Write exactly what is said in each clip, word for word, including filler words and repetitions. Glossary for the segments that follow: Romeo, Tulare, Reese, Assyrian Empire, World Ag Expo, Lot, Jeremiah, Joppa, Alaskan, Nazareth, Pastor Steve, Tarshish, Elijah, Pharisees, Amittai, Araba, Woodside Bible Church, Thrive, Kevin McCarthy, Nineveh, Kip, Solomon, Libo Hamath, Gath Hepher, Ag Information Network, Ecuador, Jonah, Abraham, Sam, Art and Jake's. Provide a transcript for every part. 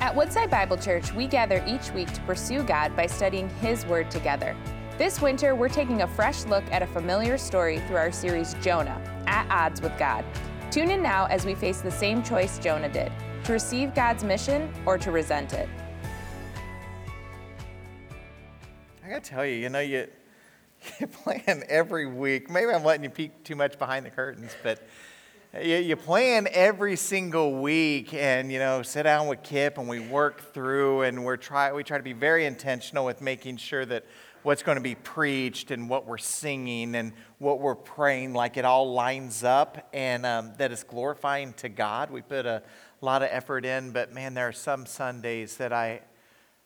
At Woodside Bible Church, we gather each week to pursue God by studying His Word together. This winter, we're taking a fresh look at a familiar story through our series, Jonah, At Odds with God. Tune in now as we face the same choice Jonah did, to receive God's mission or to resent it. I gotta tell you, you know, you, you plan every week. Maybe I'm letting you peek too much behind the curtains, but... You plan every single week and, you know, sit down with Kip and we work through and we're try, we try to be very intentional with making sure that what's going to be preached and what we're singing and what we're praying, like it all lines up and um, that it's glorifying to God. We put a lot of effort in, but man, there are some Sundays that I,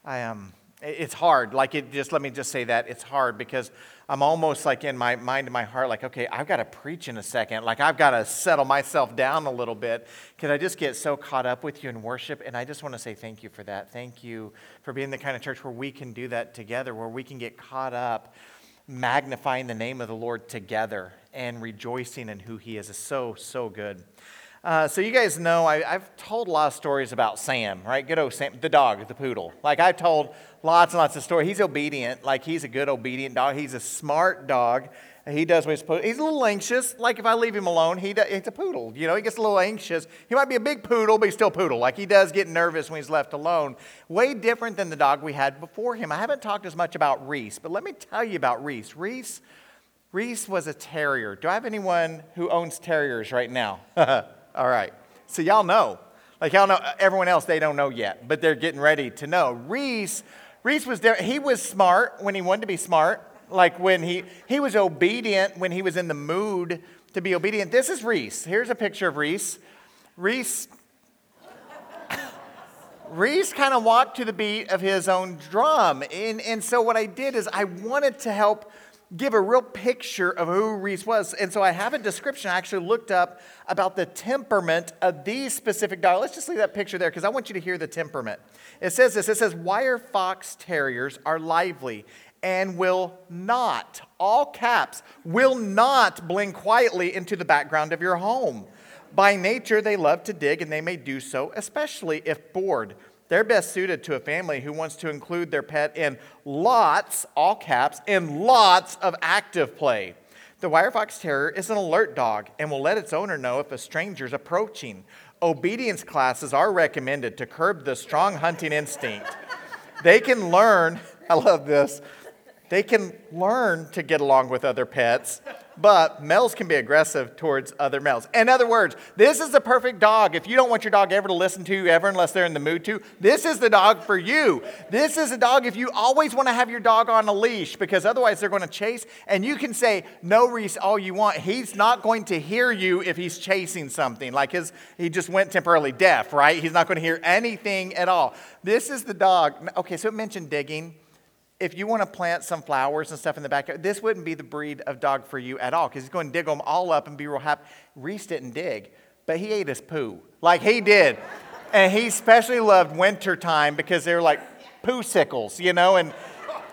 I um, it's hard. Like it just, let me just say that it's hard because I'm almost like in my mind and my heart, like, okay, I've got to preach in a second. Like, I've got to settle myself down a little bit because I just get so caught up with you in worship. And I just want to say thank you for that. Thank you for being the kind of church where we can do that together, where we can get caught up magnifying the name of the Lord together and rejoicing in who He is. It's so, so good. Uh, so you guys know I, I've told a lot of stories about Sam, right? Good old Sam, the dog, the poodle. Like I've told lots and lots of stories. He's obedient. Like he's a good obedient dog. He's a smart dog. He does what he's supposed to. He's a little anxious. Like if I leave him alone, he does, it's a poodle. You know, he gets a little anxious. He might be a big poodle, but he's still a poodle. Like he does get nervous when he's left alone. Way different than the dog we had before him. I haven't talked as much about Reese, but let me tell you about Reese. Reese, Reese was a terrier. Do I have anyone who owns terriers right now? All right, so y'all know, like y'all know, everyone else, they don't know yet, but they're getting ready to know. Reese, Reese was there, he was smart when he wanted to be smart, like when he, he was obedient when he was in the mood to be obedient. This is Reese. Here's a picture of Reese. Reese, Reese kind of walked to the beat of his own drum, and, and so what I did is I wanted to help give a real picture of who Reese was. And so I have a description. I actually looked up about the temperament of these specific dogs. Let's just leave that picture there because I want you to hear the temperament. It says this. It says, Wire Fox Terriers are lively and will not, all caps, will not blend quietly into the background of your home. By nature, they love to dig, and they may do so, especially if bored. They're best suited to a family who wants to include their pet in lots, all caps, in lots of active play. The Wire Fox Terrier is an alert dog and will let its owner know if a stranger is approaching. Obedience classes are recommended to curb the strong hunting instinct. They can learn, I love this, they can learn to get along with other pets, but males can be aggressive towards other males. In other words, this is the perfect dog. If you don't want your dog ever to listen to you ever, unless they're in the mood to, this is the dog for you. This is a dog if you always want to have your dog on a leash, because otherwise they're going to chase. And you can say, no, Reese, all you want. He's not going to hear you if he's chasing something. Like his, he just went temporarily deaf, right? He's not going to hear anything at all. This is the dog. Okay, so it mentioned digging. If you want to plant some flowers and stuff in the backyard, this wouldn't be the breed of dog for you at all because he's going to dig them all up and be real happy. Reese didn't dig, but he ate his poo. Like he did. And he especially loved wintertime because they were like poo sickles, you know, and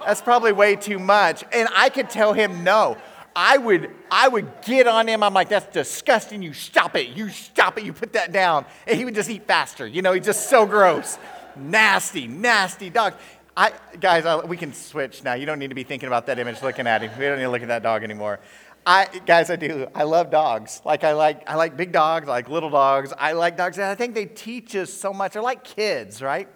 that's probably way too much. And I could tell him no. I would, I would get on him. I'm like, that's disgusting. You stop it. You stop it. You put that down. And he would just eat faster. You know, he's just so gross. Nasty, nasty dog. I, guys, I, we can switch now. You don't need to be thinking about that image looking at him. We don't need to look at that dog anymore. I, guys, I do. I love dogs. Like I like I like big dogs, I like little dogs. I like dogs. And I think they teach us so much. They're like kids, right?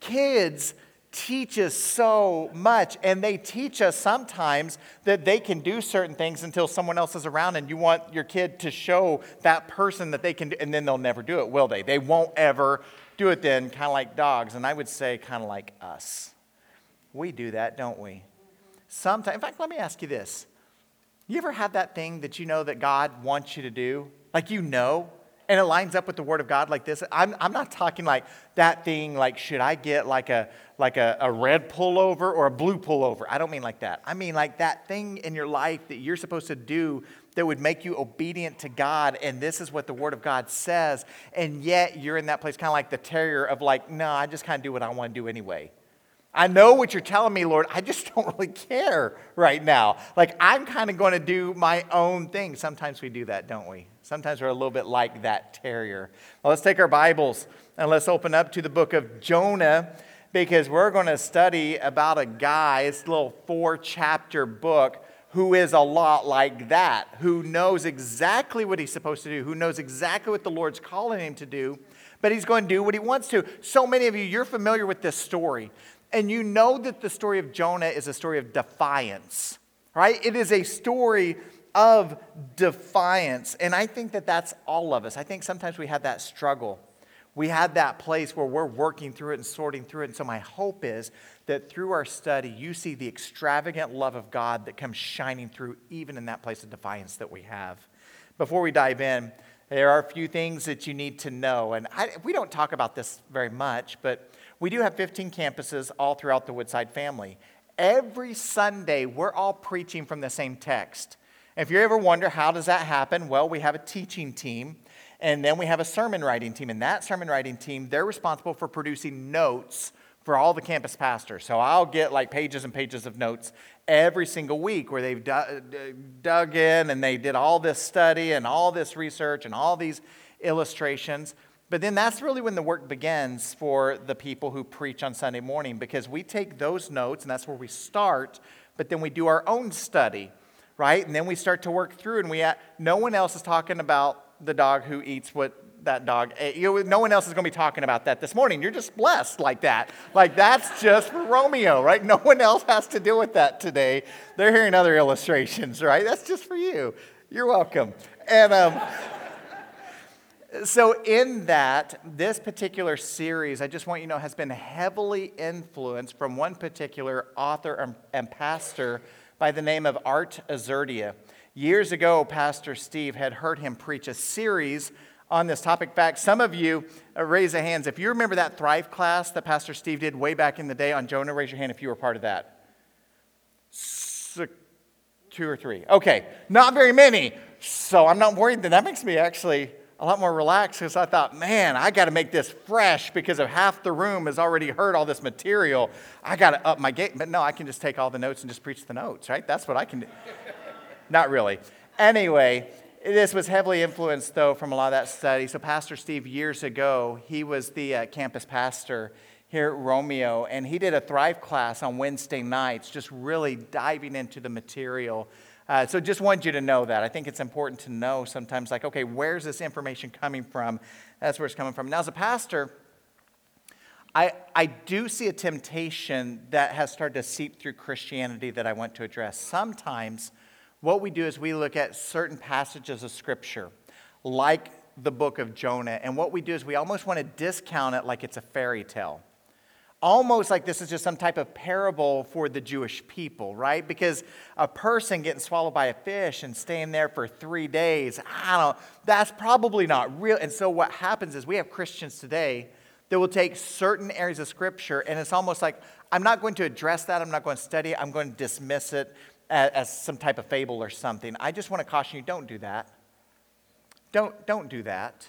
Kids teach us so much. And they teach us sometimes that they can do certain things until someone else is around. And you want your kid to show that person that they can do. And then they'll never do it, will they? They won't ever do it then, kind of like dogs. And I would say kind of like us. We do that, don't we? Sometimes. In fact, let me ask you this. You ever have that thing that you know that God wants you to do? Like you know, and it lines up with the Word of God like this. I'm, I'm not talking like that thing like, should I get like a like a, a red pullover or a blue pullover? I don't mean like that. I mean like that thing in your life that you're supposed to do that would make you obedient to God, and this is what the Word of God says, and yet you're in that place kind of like the terrier of like, no, I just kind of do what I want to do anyway. I know what you're telling me, Lord. I just don't really care right now. Like, I'm kind of going to do my own thing. Sometimes we do that, don't we? Sometimes we're a little bit like that terrier. Well, let's take our Bibles and let's open up to the book of Jonah, because we're going to study about a guy, it's a little four-chapter book, who is a lot like that, who knows exactly what he's supposed to do, who knows exactly what the Lord's calling him to do, but he's going to do what he wants to. So many of you, you're familiar with this story, and you know that the story of Jonah is a story of defiance, right? It is a story of defiance, and I think that that's all of us. I think sometimes we have that struggle. We have that place where we're working through it and sorting through it. And so my hope is that through our study, you see the extravagant love of God that comes shining through even in that place of defiance that we have. Before we dive in, there are a few things that you need to know. And I, we don't talk about this very much, but we do have fifteen campuses all throughout the Woodside family. Every Sunday, we're all preaching from the same text. If you ever wonder, how does that happen? Well, we have a teaching team. And then we have a sermon writing team. And that sermon writing team, they're responsible for producing notes for all the campus pastors. So I'll get like pages and pages of notes every single week where they've dug in and they did all this study and all this research and all these illustrations. But then that's really when the work begins for the people who preach on Sunday morning, because we take those notes and that's where we start, but then we do our own study, right? And then we start to work through, and we no one else is talking about the dog who eats what that dog ate. You know, no one else is going to be talking about that this morning. You're just blessed like that. Like, that's just for Romeo, right? No one else has to deal with that today. They're hearing other illustrations, right? That's just for you. You're welcome. And um, so in that, this particular series, I just want you to know, has been heavily influenced from one particular author and pastor by the name of Art Azurdia. Years ago, Pastor Steve had heard him preach a series on this topic. In fact, some of you, uh, raise your hands. If you remember that Thrive class that Pastor Steve did way back in the day on Jonah, raise your hand if you were part of that. Six, two or three. Okay, not very many. So I'm not worried. That makes me actually a lot more relaxed, because I thought, man, I got to make this fresh because of half the room has already heard all this material. I got to up my game. But no, I can just take all the notes and just preach the notes, right? That's what I can do. Not really. Anyway, this was heavily influenced, though, from a lot of that study. So Pastor Steve, years ago, he was the uh, campus pastor here at Romeo, and he did a Thrive class on Wednesday nights, just really diving into the material. Uh, so just wanted you to know that. I think it's important to know sometimes, like, okay, where's this information coming from? That's where it's coming from. Now, as a pastor, I, I do see a temptation that has started to seep through Christianity that I want to address. Sometimes what we do is we look at certain passages of Scripture, like the book of Jonah, and what we do is we almost want to discount it like it's a fairy tale. Almost like this is just some type of parable for the Jewish people, right? Because a person getting swallowed by a fish and staying there for three days, I don't, that's probably not real. And so what happens is we have Christians today that will take certain areas of Scripture, and it's almost like, I'm not going to address that, I'm not going to study it, I'm going to dismiss it as some type of fable or something. I just want to caution you, don't do that. Don't, don't do that.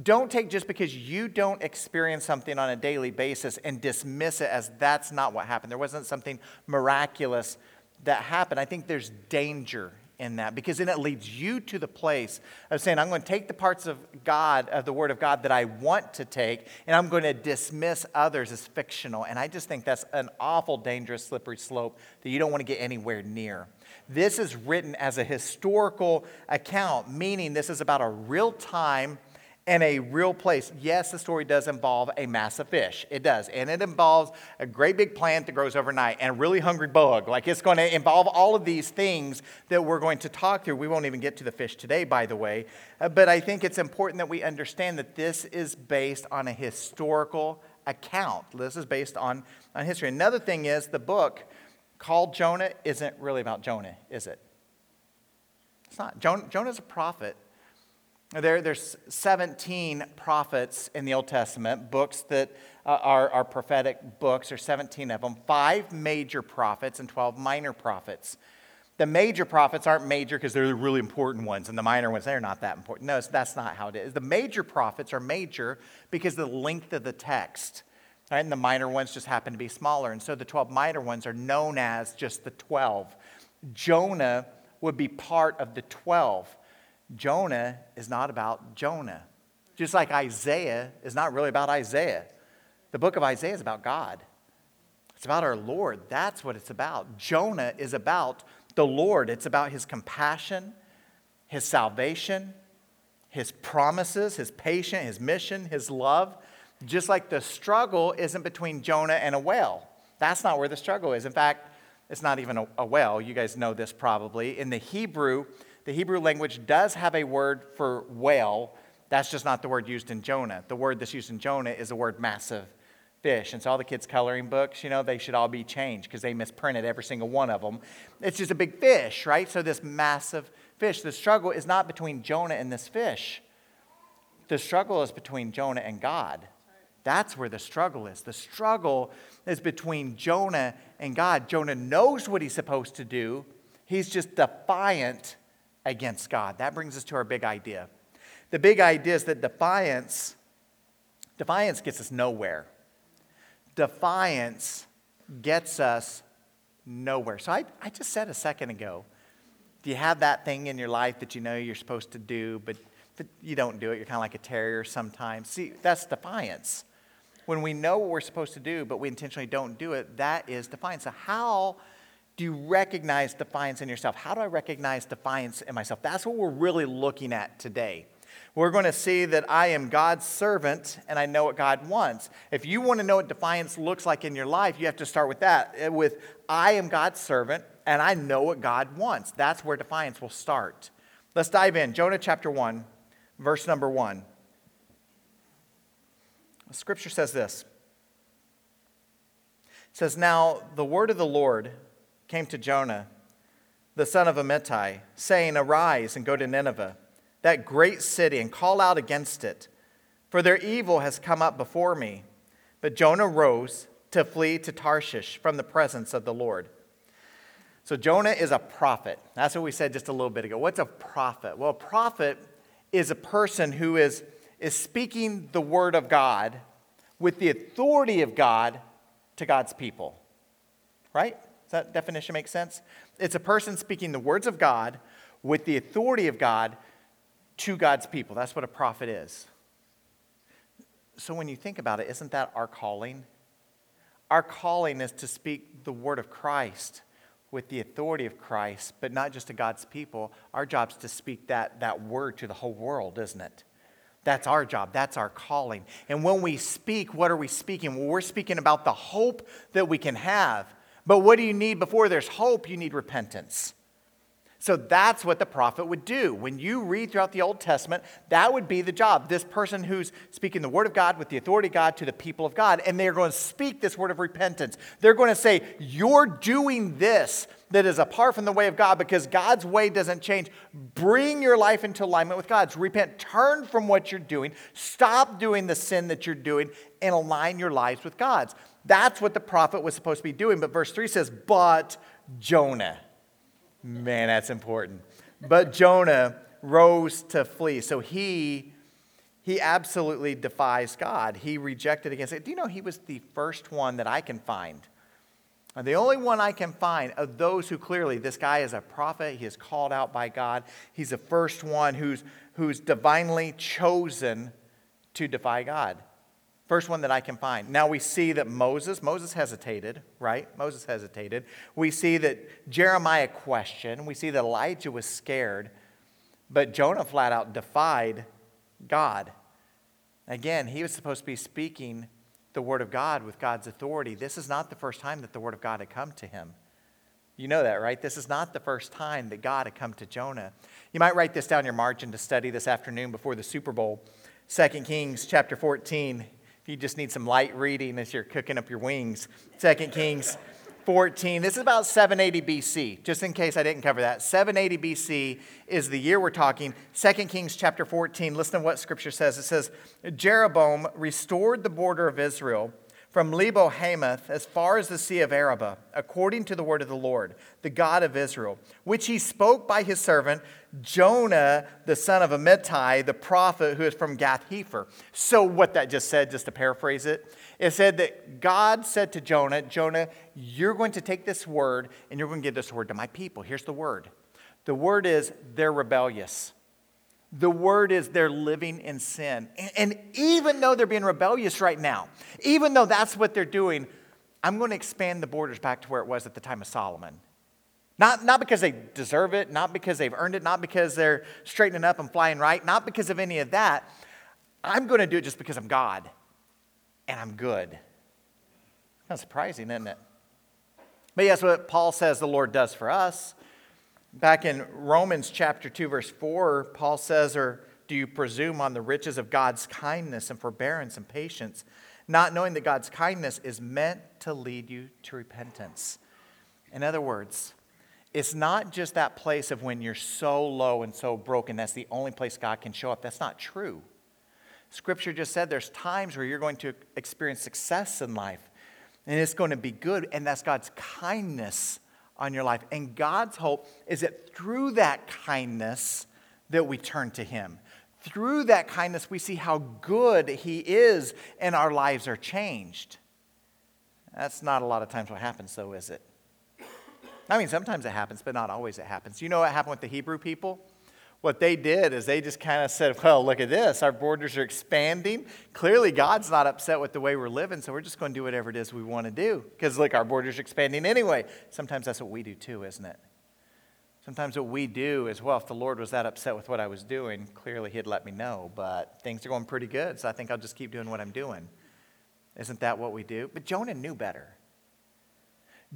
Don't take just because you don't experience something on a daily basis and dismiss it as that's not what happened. There wasn't something miraculous that happened. I think there's danger in that, because then it leads you to the place of saying, I'm going to take the parts of God, of the Word of God that I want to take, and I'm going to dismiss others as fictional. And I just think that's an awful, dangerous, slippery slope that you don't want to get anywhere near. This is written as a historical account, meaning this is about a real time and a real place. Yes, the story does involve a massive fish. It does. And it involves a great big plant that grows overnight and a really hungry bug. Like, it's going to involve all of these things that we're going to talk through. We won't even get to the fish today, by the way. Uh, but I think it's important that we understand that this is based on a historical account. This is based on, on history. Another thing is, the book called Jonah isn't really about Jonah, is it? It's not. Jonah, Jonah's a prophet. There, there's seventeen prophets in the Old Testament, books that uh, are, are prophetic books. There's seventeen of them, five major prophets and twelve minor prophets. The major prophets aren't major because they're the really important ones, and the minor ones, they're not that important. No, it's, that's not how it is. The major prophets are major because of the length of the text, right? And the minor ones just happen to be smaller. And so the twelve minor ones are known as just the twelve. Jonah would be part of the twelve. Jonah is not about Jonah. Just like Isaiah is not really about Isaiah. The book of Isaiah is about God. It's about our Lord. That's what it's about. Jonah is about the Lord. It's about his compassion, his salvation, his promises, his patience, his mission, his love. Just like the struggle isn't between Jonah and a whale. That's not where the struggle is. In fact, it's not even a, a whale. You guys know this probably. In the Hebrew, the Hebrew language does have a word for whale. That's just not the word used in Jonah. The word that's used in Jonah is the word massive fish. And so all the kids' coloring books, you know, they should all be changed because they misprinted every single one of them. It's just a big fish, right? So this massive fish, the struggle is not between Jonah and this fish. The struggle is between Jonah and God. That's where the struggle is. The struggle is between Jonah and God. Jonah knows what he's supposed to do. He's just defiant against God. That brings us to our big idea. The big idea is that defiance, defiance gets us nowhere. Defiance gets us nowhere. So I, I just said a second ago, do you have that thing in your life that you know you're supposed to do, but, but you don't do it? You're kind of like a terrier sometimes. See, that's defiance. When we know what we're supposed to do, but we intentionally don't do it, that is defiance. So how do you recognize defiance in yourself? How do I recognize defiance in myself? That's what we're really looking at today. We're going to see that I am God's servant and I know what God wants. If you want to know what defiance looks like in your life, you have to start with that, with I am God's servant and I know what God wants. That's where defiance will start. Let's dive in. Jonah chapter one, verse number one. The scripture says this. It says, now the word of the Lord came to Jonah, the son of Amittai, saying, arise and go to Nineveh, that great city, and call out against it, for their evil has come up before me. But Jonah rose to flee to Tarshish from the presence of the Lord. So Jonah is a prophet. That's what we said just a little bit ago. What's a prophet? Well, a prophet is a person who is, is speaking the word of God with the authority of God to God's people. Right? Does that definition make sense? It's a person speaking the words of God with the authority of God to God's people. That's what a prophet is. So when you think about it, isn't that our calling? Our calling is to speak the word of Christ with the authority of Christ, but not just to God's people. Our job is to speak that, that word to the whole world, isn't it? That's our job. That's our calling. And when we speak, what are we speaking? Well, we're speaking about the hope that we can have. But what do you need before there's hope? You need repentance. So that's what the prophet would do. When you read throughout the Old Testament, that would be the job. This person who's speaking the word of God with the authority of God to the people of God, and they're going to speak this word of repentance. They're going to say, you're doing this that is apart from the way of God because God's way doesn't change. Bring your life into alignment with God's. Repent. Turn from what you're doing. Stop doing the sin that you're doing and align your lives with God's. That's what the prophet was supposed to be doing. But verse three says, but Jonah. Man, that's important. But Jonah rose to flee. So he he absolutely defies God. He rejected against it. Do you know he was the first one that I can find? The only one I can find of those who clearly, this guy is a prophet. He is called out by God. He's the first one who's, who's divinely chosen to defy God. First one that I can find. Now we see that Moses, Moses hesitated, right? Moses hesitated. We see that Jeremiah questioned. We see that Elijah was scared. But Jonah flat out defied God. Again, he was supposed to be speaking the word of God with God's authority. This is not the first time that the word of God had come to him. You know that, right? This is not the first time that God had come to Jonah. You might write this down in your margin to study this afternoon before the Super Bowl. Second Kings chapter fourteen. You just need some light reading as you're cooking up your wings. Second Kings fourteen. This is about seven eighty B C, just in case I didn't cover that. seven eighty B C is the year we're talking. Second Kings chapter fourteen. Listen to what Scripture says. It says, Jeroboam restored the border of Israel from Libo Hamath as far as the Sea of Araba, according to the word of the Lord, the God of Israel, which he spoke by his servant Jonah, the son of Amittai, the prophet who is from Gath Hepher. So what that just said, just to paraphrase it, it said that God said to Jonah, Jonah, you're going to take this word and you're going to give this word to my people. Here's the word. The word is they're rebellious. The word is they're living in sin. And, and even though they're being rebellious right now, even though that's what they're doing, I'm going to expand the borders back to where it was at the time of Solomon. Not, not because they deserve it, not because they've earned it, not because they're straightening up and flying right, not because of any of that. I'm going to do it just because I'm God, and I'm good. Kind of surprising, isn't it? But yes, what Paul says the Lord does for us. Back in Romans chapter two, verse four, Paul says, or do you presume on the riches of God's kindness and forbearance and patience, not knowing that God's kindness is meant to lead you to repentance? In other words, it's not just that place of when you're so low and so broken, that's the only place God can show up. That's not true. Scripture just said there's times where you're going to experience success in life, and it's going to be good, and that's God's kindness on your life. And God's hope is that through that kindness that we turn to Him. Through that kindness, we see how good He is, and our lives are changed. That's not a lot of times what happens, though, is it? I mean, sometimes it happens, but not always it happens. You know what happened with the Hebrew people? What they did is they just kind of said, well, look at this. Our borders are expanding. Clearly, God's not upset with the way we're living, so we're just going to do whatever it is we want to do. Because, look, our borders are expanding anyway. Sometimes that's what we do too, isn't it? Sometimes what we do is, well, if the Lord was that upset with what I was doing, clearly He'd let me know. But things are going pretty good, so I think I'll just keep doing what I'm doing. Isn't that what we do? But Jonah knew better.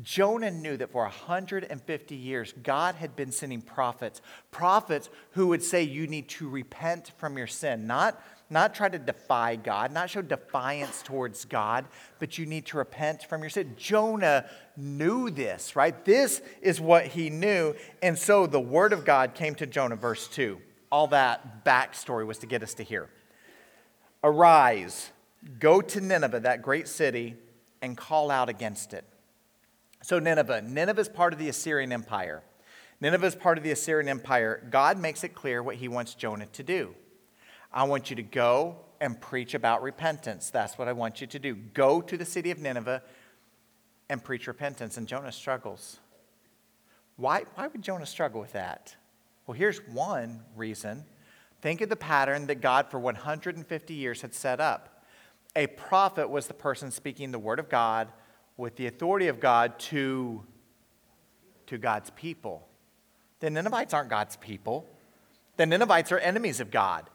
Jonah knew that for one hundred fifty years, God had been sending prophets, prophets who would say you need to repent from your sin, not, not try to defy God, not show defiance towards God, but you need to repent from your sin. Jonah knew this, right? This is what he knew, and so the word of God came to Jonah, verse two. All that backstory was to get us to here. Arise, go to Nineveh, that great city, and call out against it. So Nineveh. Nineveh is part of the Assyrian Empire. Nineveh is part of the Assyrian Empire. God makes it clear what He wants Jonah to do. I want you to go and preach about repentance. That's what I want you to do. Go to the city of Nineveh and preach repentance. And Jonah struggles. Why, why would Jonah struggle with that? Well, here's one reason. Think of the pattern that God for one hundred fifty years had set up. A prophet was the person speaking the word of God with the authority of God to, to God's people. The Ninevites aren't God's people. The Ninevites are enemies of God.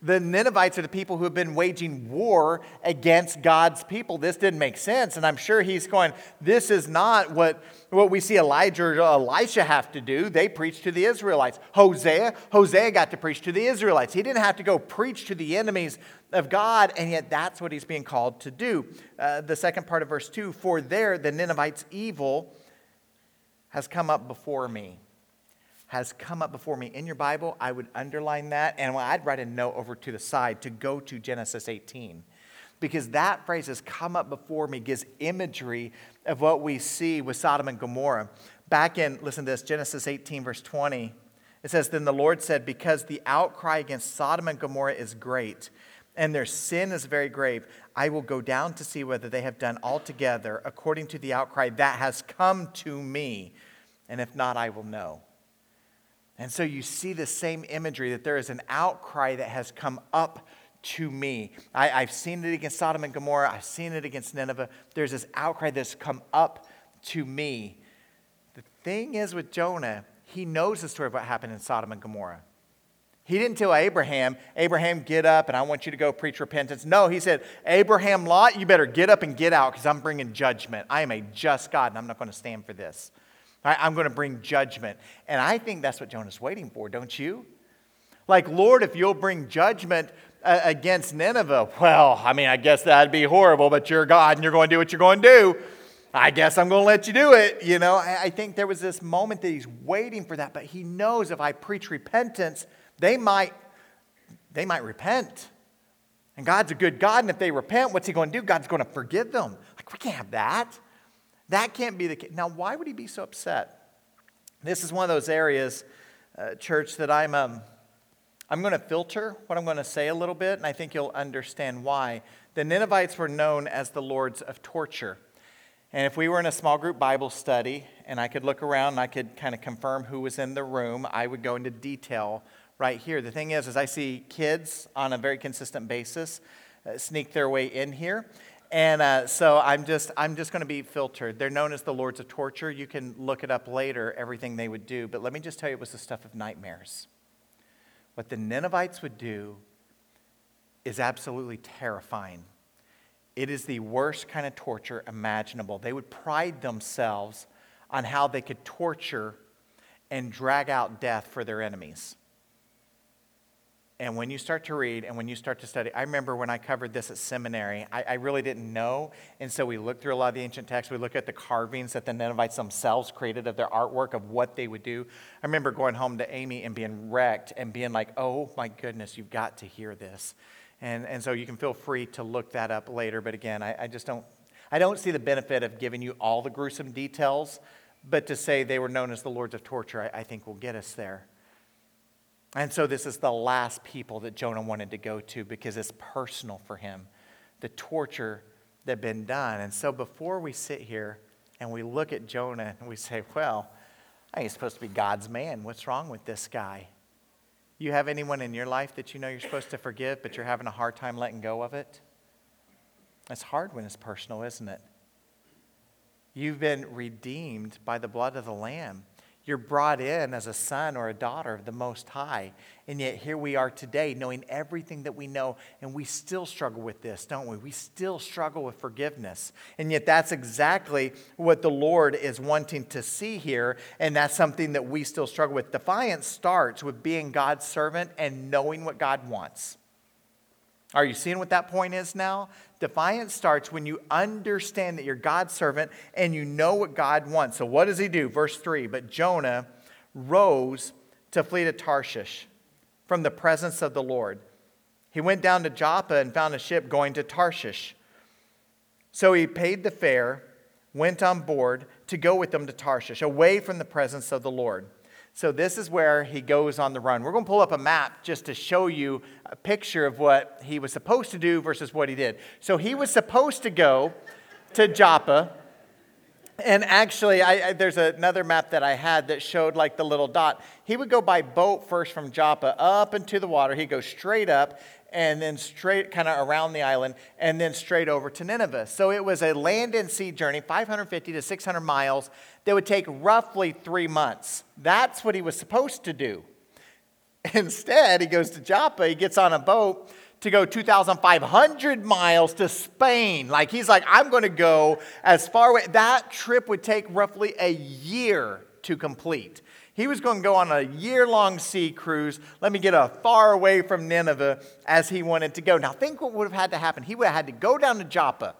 The Ninevites are the people who have been waging war against God's people. This didn't make sense, and I'm sure he's going, this is not what, what we see Elijah or Elisha have to do. They preach to the Israelites. Hosea, Hosea got to preach to the Israelites. He didn't have to go preach to the enemies of God, and yet that's what he's being called to do. Uh, the second part of verse two, for there the Ninevites' evil has come up before me. has come up before me. In your Bible, I would underline that, and I'd write a note over to the side to go to Genesis eighteen, because that phrase has come up before me gives imagery of what we see with Sodom and Gomorrah. Back in, listen to this, Genesis eighteen, verse twenty, it says, then the Lord said, because the outcry against Sodom and Gomorrah is great, and their sin is very grave, I will go down to see whether they have done altogether according to the outcry that has come to me, and if not, I will know. And so you see the same imagery, that there is an outcry that has come up to me. I, I've seen it against Sodom and Gomorrah. I've seen it against Nineveh. There's this outcry that's come up to me. The thing is with Jonah, he knows the story of what happened in Sodom and Gomorrah. He didn't tell Abraham, Abraham, get up and I want you to go preach repentance. No, he said, Abraham, Lot, you better get up and get out because I'm bringing judgment. I am a just God and I'm not going to stand for this. I'm going to bring judgment. And I think that's what Jonah's waiting for, don't you? Like, Lord, if you'll bring judgment uh, against Nineveh, well, I mean, I guess that'd be horrible, but you're God and you're going to do what you're going to do. I guess I'm going to let you do it. You know, I, I think there was this moment that he's waiting for that, but he knows if I preach repentance, they might, they might repent. And God's a good God, and if they repent, what's He going to do? God's going to forgive them. Like, we can't have that. That can't be the case. Now, why would he be so upset? This is one of those areas, uh, church, that I'm um, I'm going to filter what I'm going to say a little bit, and I think you'll understand why. The Ninevites were known as the lords of torture. And if we were in a small group Bible study, and I could look around and I could kind of confirm who was in the room, I would go into detail right here. The thing is, is I see kids on a very consistent basis uh, sneak their way in here. And uh, so I'm just I'm just going to be filtered. They're known as the Lords of Torture. You can look it up later, everything they would do. But let me just tell you, it was the stuff of nightmares. What the Ninevites would do is absolutely terrifying. It is the worst kind of torture imaginable. They would pride themselves on how they could torture and drag out death for their enemies. And when you start to read and when you start to study, I remember when I covered this at seminary, I, I really didn't know. And so we looked through a lot of the ancient texts. We looked at the carvings that the Ninevites themselves created of their artwork of what they would do. I remember going home to Amy and being wrecked and being like, oh my goodness, you've got to hear this. And and so you can feel free to look that up later. But again, I, I just don't, I don't see the benefit of giving you all the gruesome details. But to say they were known as the Lords of Torture, I, I think will get us there. And so this is the last people that Jonah wanted to go to because it's personal for him, the torture that had been done. And so before we sit here and we look at Jonah and we say, well, I ain't supposed to be God's man. What's wrong with this guy? You have anyone in your life that you know you're supposed to forgive, but you're having a hard time letting go of it? It's hard when it's personal, isn't it? You've been redeemed by the blood of the Lamb. You're brought in as a son or a daughter of the Most High. And yet here we are today knowing everything that we know. And we still struggle with this, don't we? We still struggle with forgiveness. And yet that's exactly what the Lord is wanting to see here. And that's something that we still struggle with. Defiance starts with being God's servant and knowing what God wants. Are you seeing what that point is now? Defiance starts when you understand that you're God's servant and you know what God wants. So what does he do? Verse three, but Jonah rose to flee to Tarshish from the presence of the Lord. He went down to Joppa and found a ship going to Tarshish. So he paid the fare, went on board to go with them to Tarshish, away from the presence of the Lord. So this is where he goes on the run. We're going to pull up a map just to show you a picture of what he was supposed to do versus what he did. So he was supposed to go to Joppa. And actually, I, I, there's another map that I had that showed like the little dot. He would go by boat first from Joppa up into the water. He'd go straight up and then straight kind of around the island and then straight over to Nineveh. So it was a land and sea journey, five hundred fifty to six hundred miles, that would take roughly three months. That's what he was supposed to do. Instead, he goes to Joppa. He gets on a boat to go two thousand five hundred miles to Spain. Like he's like, I'm going to go as far away. That trip would take roughly a year to complete. He was going to go on a year-long sea cruise. Let me get as far away from Nineveh as he wanted to go. Now think what would have had to happen. He would have had to go down to Joppa,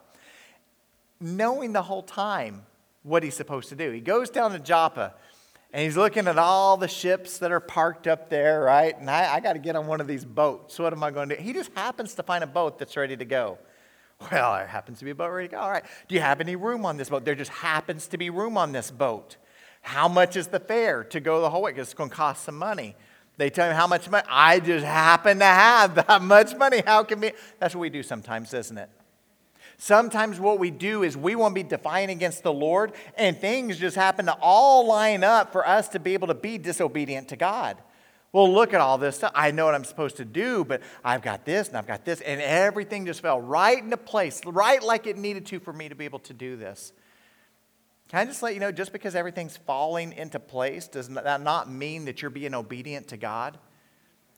knowing the whole time what he's supposed to do. He goes down to Joppa. And he's looking at all the ships that are parked up there, right? And I, I got to get on one of these boats. What am I going to do? He just happens to find a boat that's ready to go. Well, there happens to be a boat ready to go. All right. Do you have any room on this boat? There just happens to be room on this boat. How much is the fare to go the whole way? Because it's going to cost some money. They tell him how much money. I just happen to have that much money. How can we? That's what we do sometimes, isn't it? Sometimes what we do is we want to be defiant against the Lord, and things just happen to all line up for us to be able to be disobedient to God. Well, look at all this stuff. I know what I'm supposed to do, but I've got this and I've got this, and everything just fell right into place, right like it needed to for me to be able to do this. Can I just let you know, just because everything's falling into place does not mean that you're being obedient to God.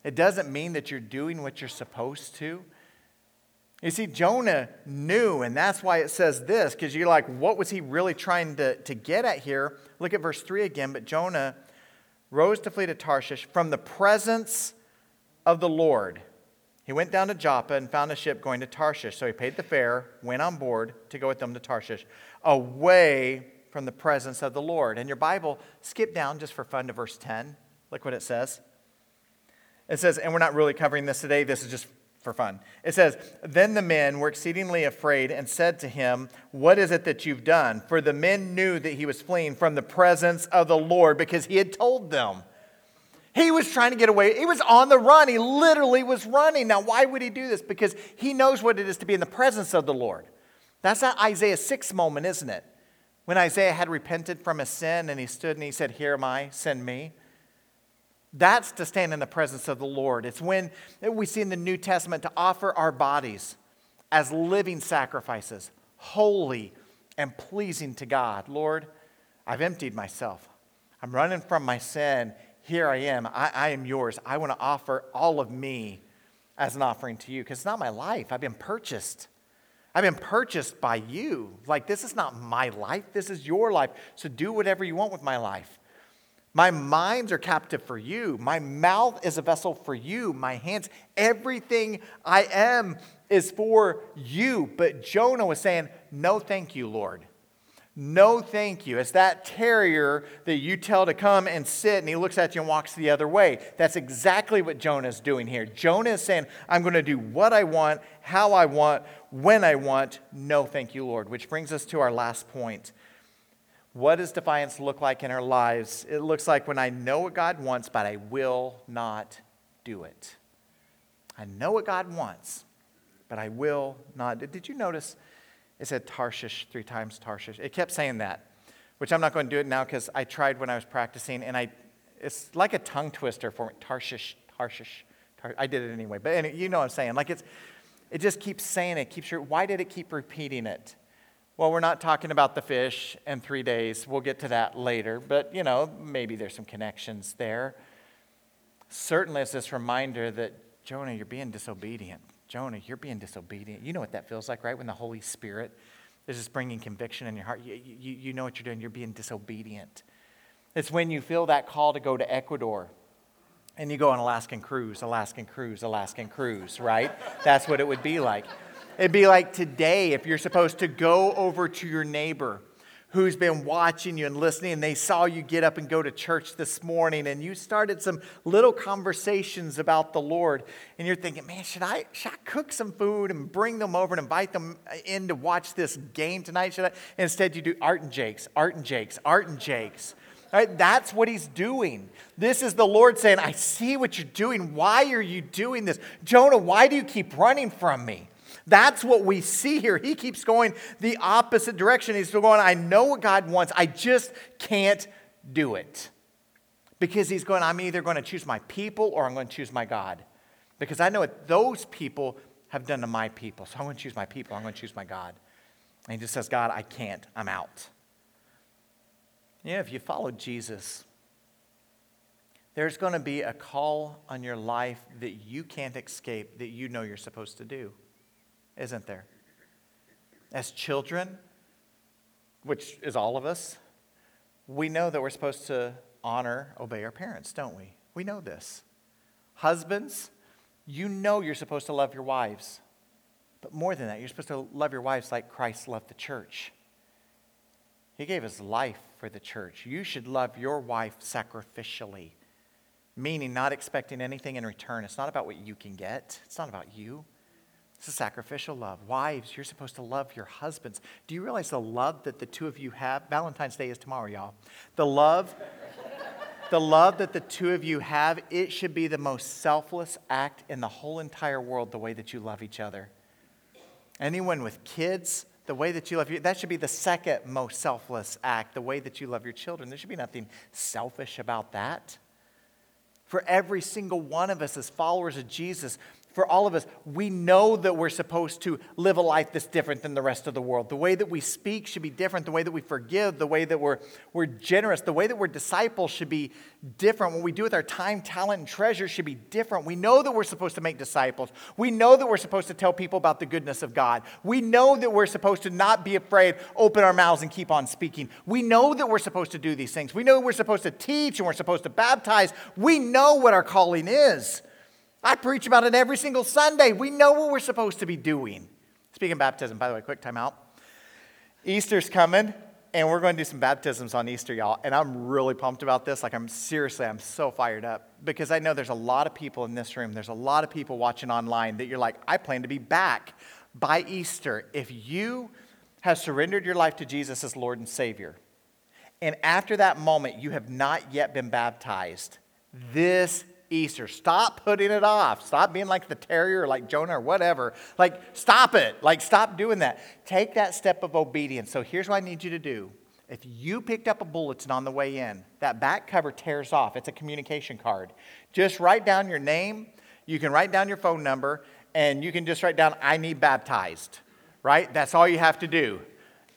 It doesn't mean that you're doing what you're supposed to. You see, Jonah knew, and that's why it says this, because you're like, what was he really trying to, to get at here? Look at verse three again. But Jonah rose to flee to Tarshish from the presence of the Lord. He went down to Joppa and found a ship going to Tarshish. So he paid the fare, went on board to go with them to Tarshish, away from the presence of the Lord. And your Bible, skip down just for fun to verse ten. Look what it says. It says, and we're not really covering this today. This is just for fun. It says, then the men were exceedingly afraid and said to him, what is it that you've done? For the men knew that he was fleeing from the presence of the Lord because he had told them. He was trying to get away. He was on the run. He literally was running. Now, why would he do this? Because he knows what it is to be in the presence of the Lord. That's that Isaiah six moment, isn't it? When Isaiah had repented from his sin and he stood and he said, here am I, send me. That's to stand in the presence of the Lord. It's when we see in the New Testament to offer our bodies as living sacrifices, holy and pleasing to God. Lord, I've emptied myself. I'm running from my sin. Here I am. I, I am yours. I want to offer all of me as an offering to you. Because it's not my life. I've been purchased. I've been purchased by you. Like, this is not my life. This is your life. So do whatever you want with my life. My minds are captive for you. My mouth is a vessel for you. My hands, everything I am is for you. But Jonah was saying, no, thank you, Lord. No, thank you. It's that terrier that you tell to come and sit, and he looks at you and walks the other way. That's exactly what Jonah's doing here. Jonah is saying, I'm going to do what I want, how I want, when I want. No, thank you, Lord. Which brings us to our last point. What does defiance look like in our lives? It looks like when I know what God wants, but I will not do it. I know what God wants, but I will not. Did you notice it said Tarshish three times, Tarshish? It kept saying that, which I'm not going to do it now because I tried when I was practicing, and I it's like a tongue twister for me. Tarshish, Tarshish, Tarshish. I did it anyway, but anyway, you know what I'm saying. Like it's, it just keeps saying it. Keeps. Why did it keep repeating it? Well, we're not talking about the fish and three days. We'll get to that later. But, you know, maybe there's some connections there. Certainly it's this reminder that, Jonah, you're being disobedient. Jonah, you're being disobedient. You know what that feels like, right? When the Holy Spirit is just bringing conviction in your heart. You, you, you know what you're doing. You're being disobedient. It's when you feel that call to go to Ecuador. And you go on Alaskan cruise, Alaskan cruise, Alaskan cruise, right? That's what it would be like. It'd be like today if you're supposed to go over to your neighbor who's been watching you and listening, and they saw you get up and go to church this morning, and you started some little conversations about the Lord, and you're thinking, man, should I, should I cook some food and bring them over and invite them in to watch this game tonight? Should I? Instead, you do Art and Jake's, Art and Jake's, Art and Jake's. Right, that's what he's doing. This is the Lord saying, I see what you're doing. Why are you doing this? Jonah, why do you keep running from me? That's what we see here. He keeps going the opposite direction. He's still going, I know what God wants. I just can't do it. Because he's going, I'm either going to choose my people or I'm going to choose my God. Because I know what those people have done to my people. So I'm going to choose my people. I'm going to choose my God. And he just says, God, I can't. I'm out. You know, if you follow Jesus, there's going to be a call on your life that you can't escape, that you know you're supposed to do, isn't there? As children, which is all of us, we know that we're supposed to honor, obey our parents, don't we? We know this. Husbands, you know you're supposed to love your wives. But more than that, you're supposed to love your wives like Christ loved the church. He gave his life for the church. You should love your wife sacrificially, meaning not expecting anything in return. It's not about what you can get. It's not about you. It's a sacrificial love. Wives, you're supposed to love your husbands. Do you realize the love that the two of you have? Valentine's Day is tomorrow, y'all. The love, the love that the two of you have, it should be the most selfless act in the whole entire world, the way that you love each other. Anyone with kids, the way that you love your, that should be the second most selfless act, the way that you love your children. There should be nothing selfish about that. For every single one of us as followers of Jesus, for all of us, we know that we're supposed to live a life that's different than the rest of the world. The way that we speak should be different. The way that we forgive, the way that we're, we're generous, the way that we're disciples should be different. What we do with our time, talent, and treasure should be different. We know that we're supposed to make disciples. We know that we're supposed to tell people about the goodness of God. We know that we're supposed to not be afraid, open our mouths, and keep on speaking. We know that we're supposed to do these things. We know we're supposed to teach, and we're supposed to baptize. We know what our calling is. I preach about it every single Sunday. We know what we're supposed to be doing. Speaking of baptism, by the way, quick time out. Easter's coming, and we're going to do some baptisms on Easter, y'all. And I'm really pumped about this. Like, I'm seriously, I'm so fired up. Because I know there's a lot of people in this room. There's a lot of people watching online that you're like, I plan to be back by Easter. If you have surrendered your life to Jesus as Lord and Savior, and after that moment, you have not yet been baptized, this Easter. Stop putting it off. Stop being like the terrier, or like Jonah, or whatever. Like, stop it. Like, stop doing that. Take that step of obedience. So here's what I need you to do. If you picked up a bulletin on the way in, that back cover tears off. It's a communication card. Just write down your name. You can write down your phone number, and you can just write down, I need baptized, right? That's all you have to do.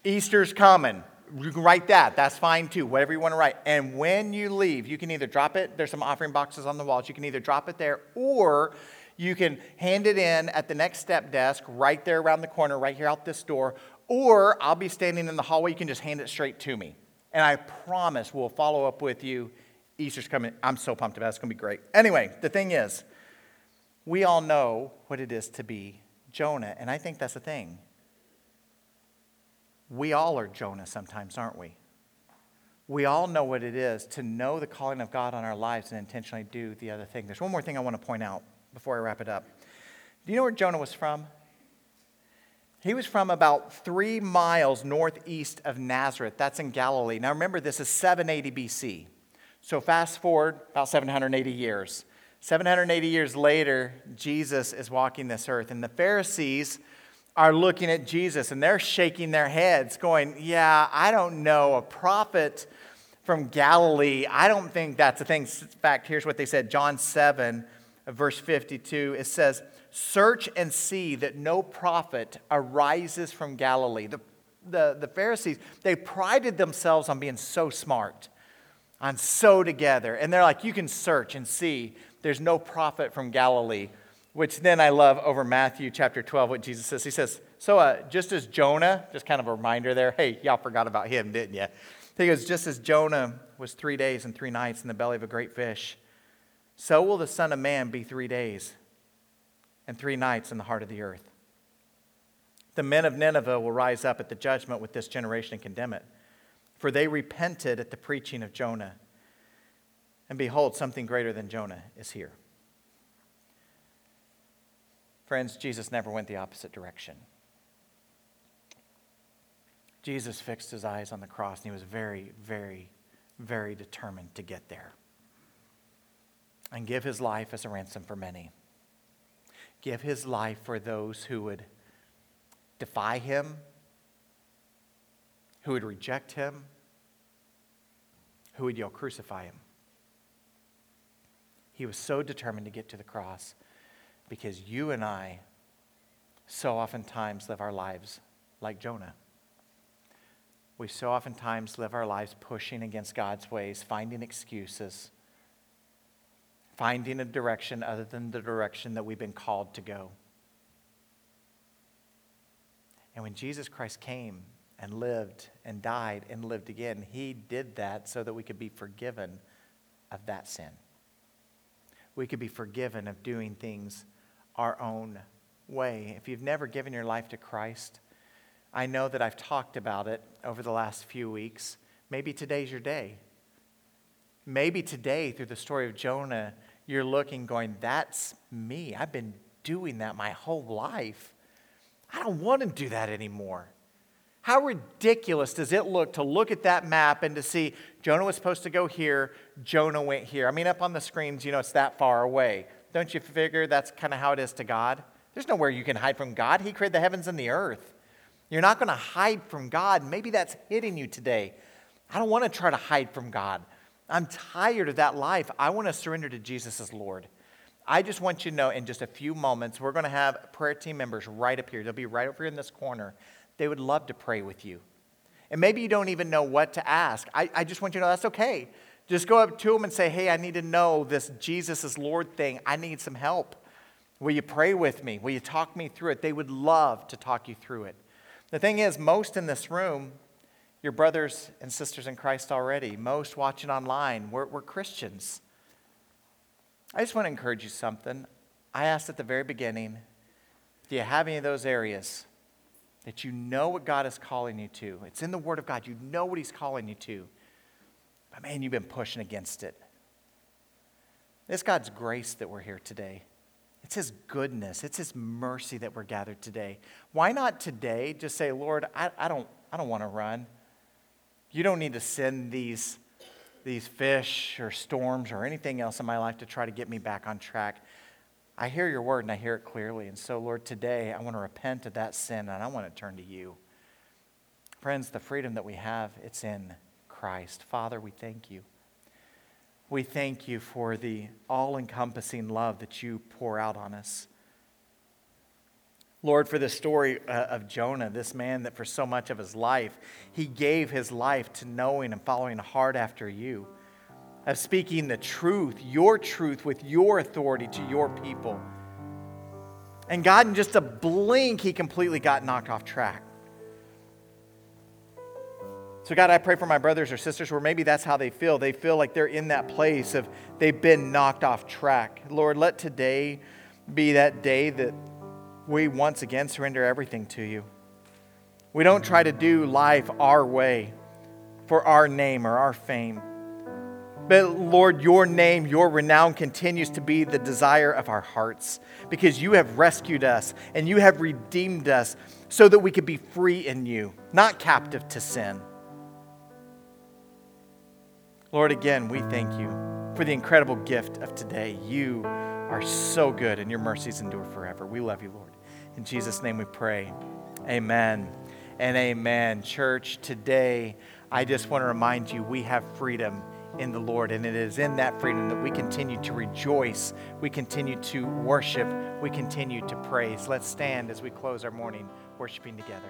Easter's coming. You can write that. That's fine, too. Whatever you want to write. And when you leave, you can either drop it. There's some offering boxes on the walls. You can either drop it there, or you can hand it in at the next step desk right there around the corner, right here out this door. Or I'll be standing in the hallway. You can just hand it straight to me. And I promise we'll follow up with you. Easter's coming. I'm so pumped about it. It's going to be great. Anyway, the thing is, we all know what it is to be Jonah. And I think that's the thing. We all are Jonah sometimes, aren't we? We all know what it is to know the calling of God on our lives and intentionally do the other thing. There's one more thing I want to point out before I wrap it up. Do you know where Jonah was from? He was from about three miles northeast of Nazareth. That's in Galilee. Now remember, this is seven eighty B C. So fast forward about seven hundred eighty years. seven hundred eighty years later, Jesus is walking this earth. And the Pharisees are looking at Jesus, and they're shaking their heads going, yeah, I don't know, a prophet from Galilee. I don't think that's a thing. In fact, here's what they said. John seven, verse fifty-two, it says, search and see that no prophet arises from Galilee. The, the, the Pharisees, they prided themselves on being so smart, on so together. And they're like, you can search and see there's no prophet from Galilee. Which then I love over Matthew chapter twelve, what Jesus says. He says, so uh, just as Jonah, just kind of a reminder there, hey, y'all forgot about him, didn't you? He goes, just as Jonah was three days and three nights in the belly of a great fish, so will the Son of Man be three days and three nights in the heart of the earth. The men of Nineveh will rise up at the judgment with this generation and condemn it, for they repented at the preaching of Jonah. And behold, something greater than Jonah is here. Friends, Jesus never went the opposite direction. Jesus fixed his eyes on the cross, and he was very, very, very determined to get there and give his life as a ransom for many. Give his life for those who would defy him, who would reject him, who would yell, crucify him. He was so determined to get to the cross. Because you and I so oftentimes live our lives like Jonah. We so oftentimes live our lives pushing against God's ways, finding excuses, finding a direction other than the direction that we've been called to go. And when Jesus Christ came and lived and died and lived again, he did that so that we could be forgiven of that sin. We could be forgiven of doing things our own way. If you've never given your life to Christ, I know that I've talked about it over the last few weeks. Maybe today's your day. Maybe today, through the story of Jonah, you're looking, going, that's me. I've been doing that my whole life. I don't want to do that anymore. How ridiculous does it look to look at that map and to see Jonah was supposed to go here, Jonah went here. I mean, up on the screens, you know, it's that far away. Don't you figure that's kind of how it is to God? There's nowhere you can hide from God. He created the heavens and the earth. You're not going to hide from God. Maybe that's hitting you today. I don't want to try to hide from God. I'm tired of that life. I want to surrender to Jesus as Lord. I just want you to know in just a few moments, we're going to have prayer team members right up here. They'll be right over here in this corner. They would love to pray with you. And maybe you don't even know what to ask. I, I just want you to know that's okay. Just go up to them and say, hey, I need to know this Jesus is Lord thing. I need some help. Will you pray with me? Will you talk me through it? They would love to talk you through it. The thing is, most in this room, your brothers and sisters in Christ already. Most watching online, we're, we're Christians. I just want to encourage you something. I asked at the very beginning, do you have any of those areas that you know what God is calling you to? It's in the Word of God. You know what he's calling you to. But man, you've been pushing against it. It's God's grace that we're here today. It's his goodness. It's his mercy that we're gathered today. Why not today just say, Lord, I, I don't, I don't want to run. You don't need to send these, these fish or storms or anything else in my life to try to get me back on track. I hear your word and I hear it clearly. And so, Lord, today I want to repent of that sin and I want to turn to you. Friends, the freedom that we have, it's in Christ. Father, we thank you. We thank you for the all-encompassing love that you pour out on us. Lord, for the story of Jonah, this man that for so much of his life, he gave his life to knowing and following hard after you, of speaking the truth, your truth with your authority to your people. And God, in just a blink, he completely got knocked off track. So God, I pray for my brothers or sisters where maybe that's how they feel. They feel like they're in that place of they've been knocked off track. Lord, let today be that day that we once again surrender everything to you. We don't try to do life our way for our name or our fame. But Lord, your name, your renown continues to be the desire of our hearts because you have rescued us and you have redeemed us so that we could be free in you, not captive to sin. Lord, again, we thank you for the incredible gift of today. You are so good and your mercies endure forever. We love you, Lord. In Jesus' name we pray. Amen and amen. Church, today I just want to remind you we have freedom in the Lord, and it is in that freedom that we continue to rejoice, we continue to worship, we continue to praise. Let's stand as we close our morning worshiping together.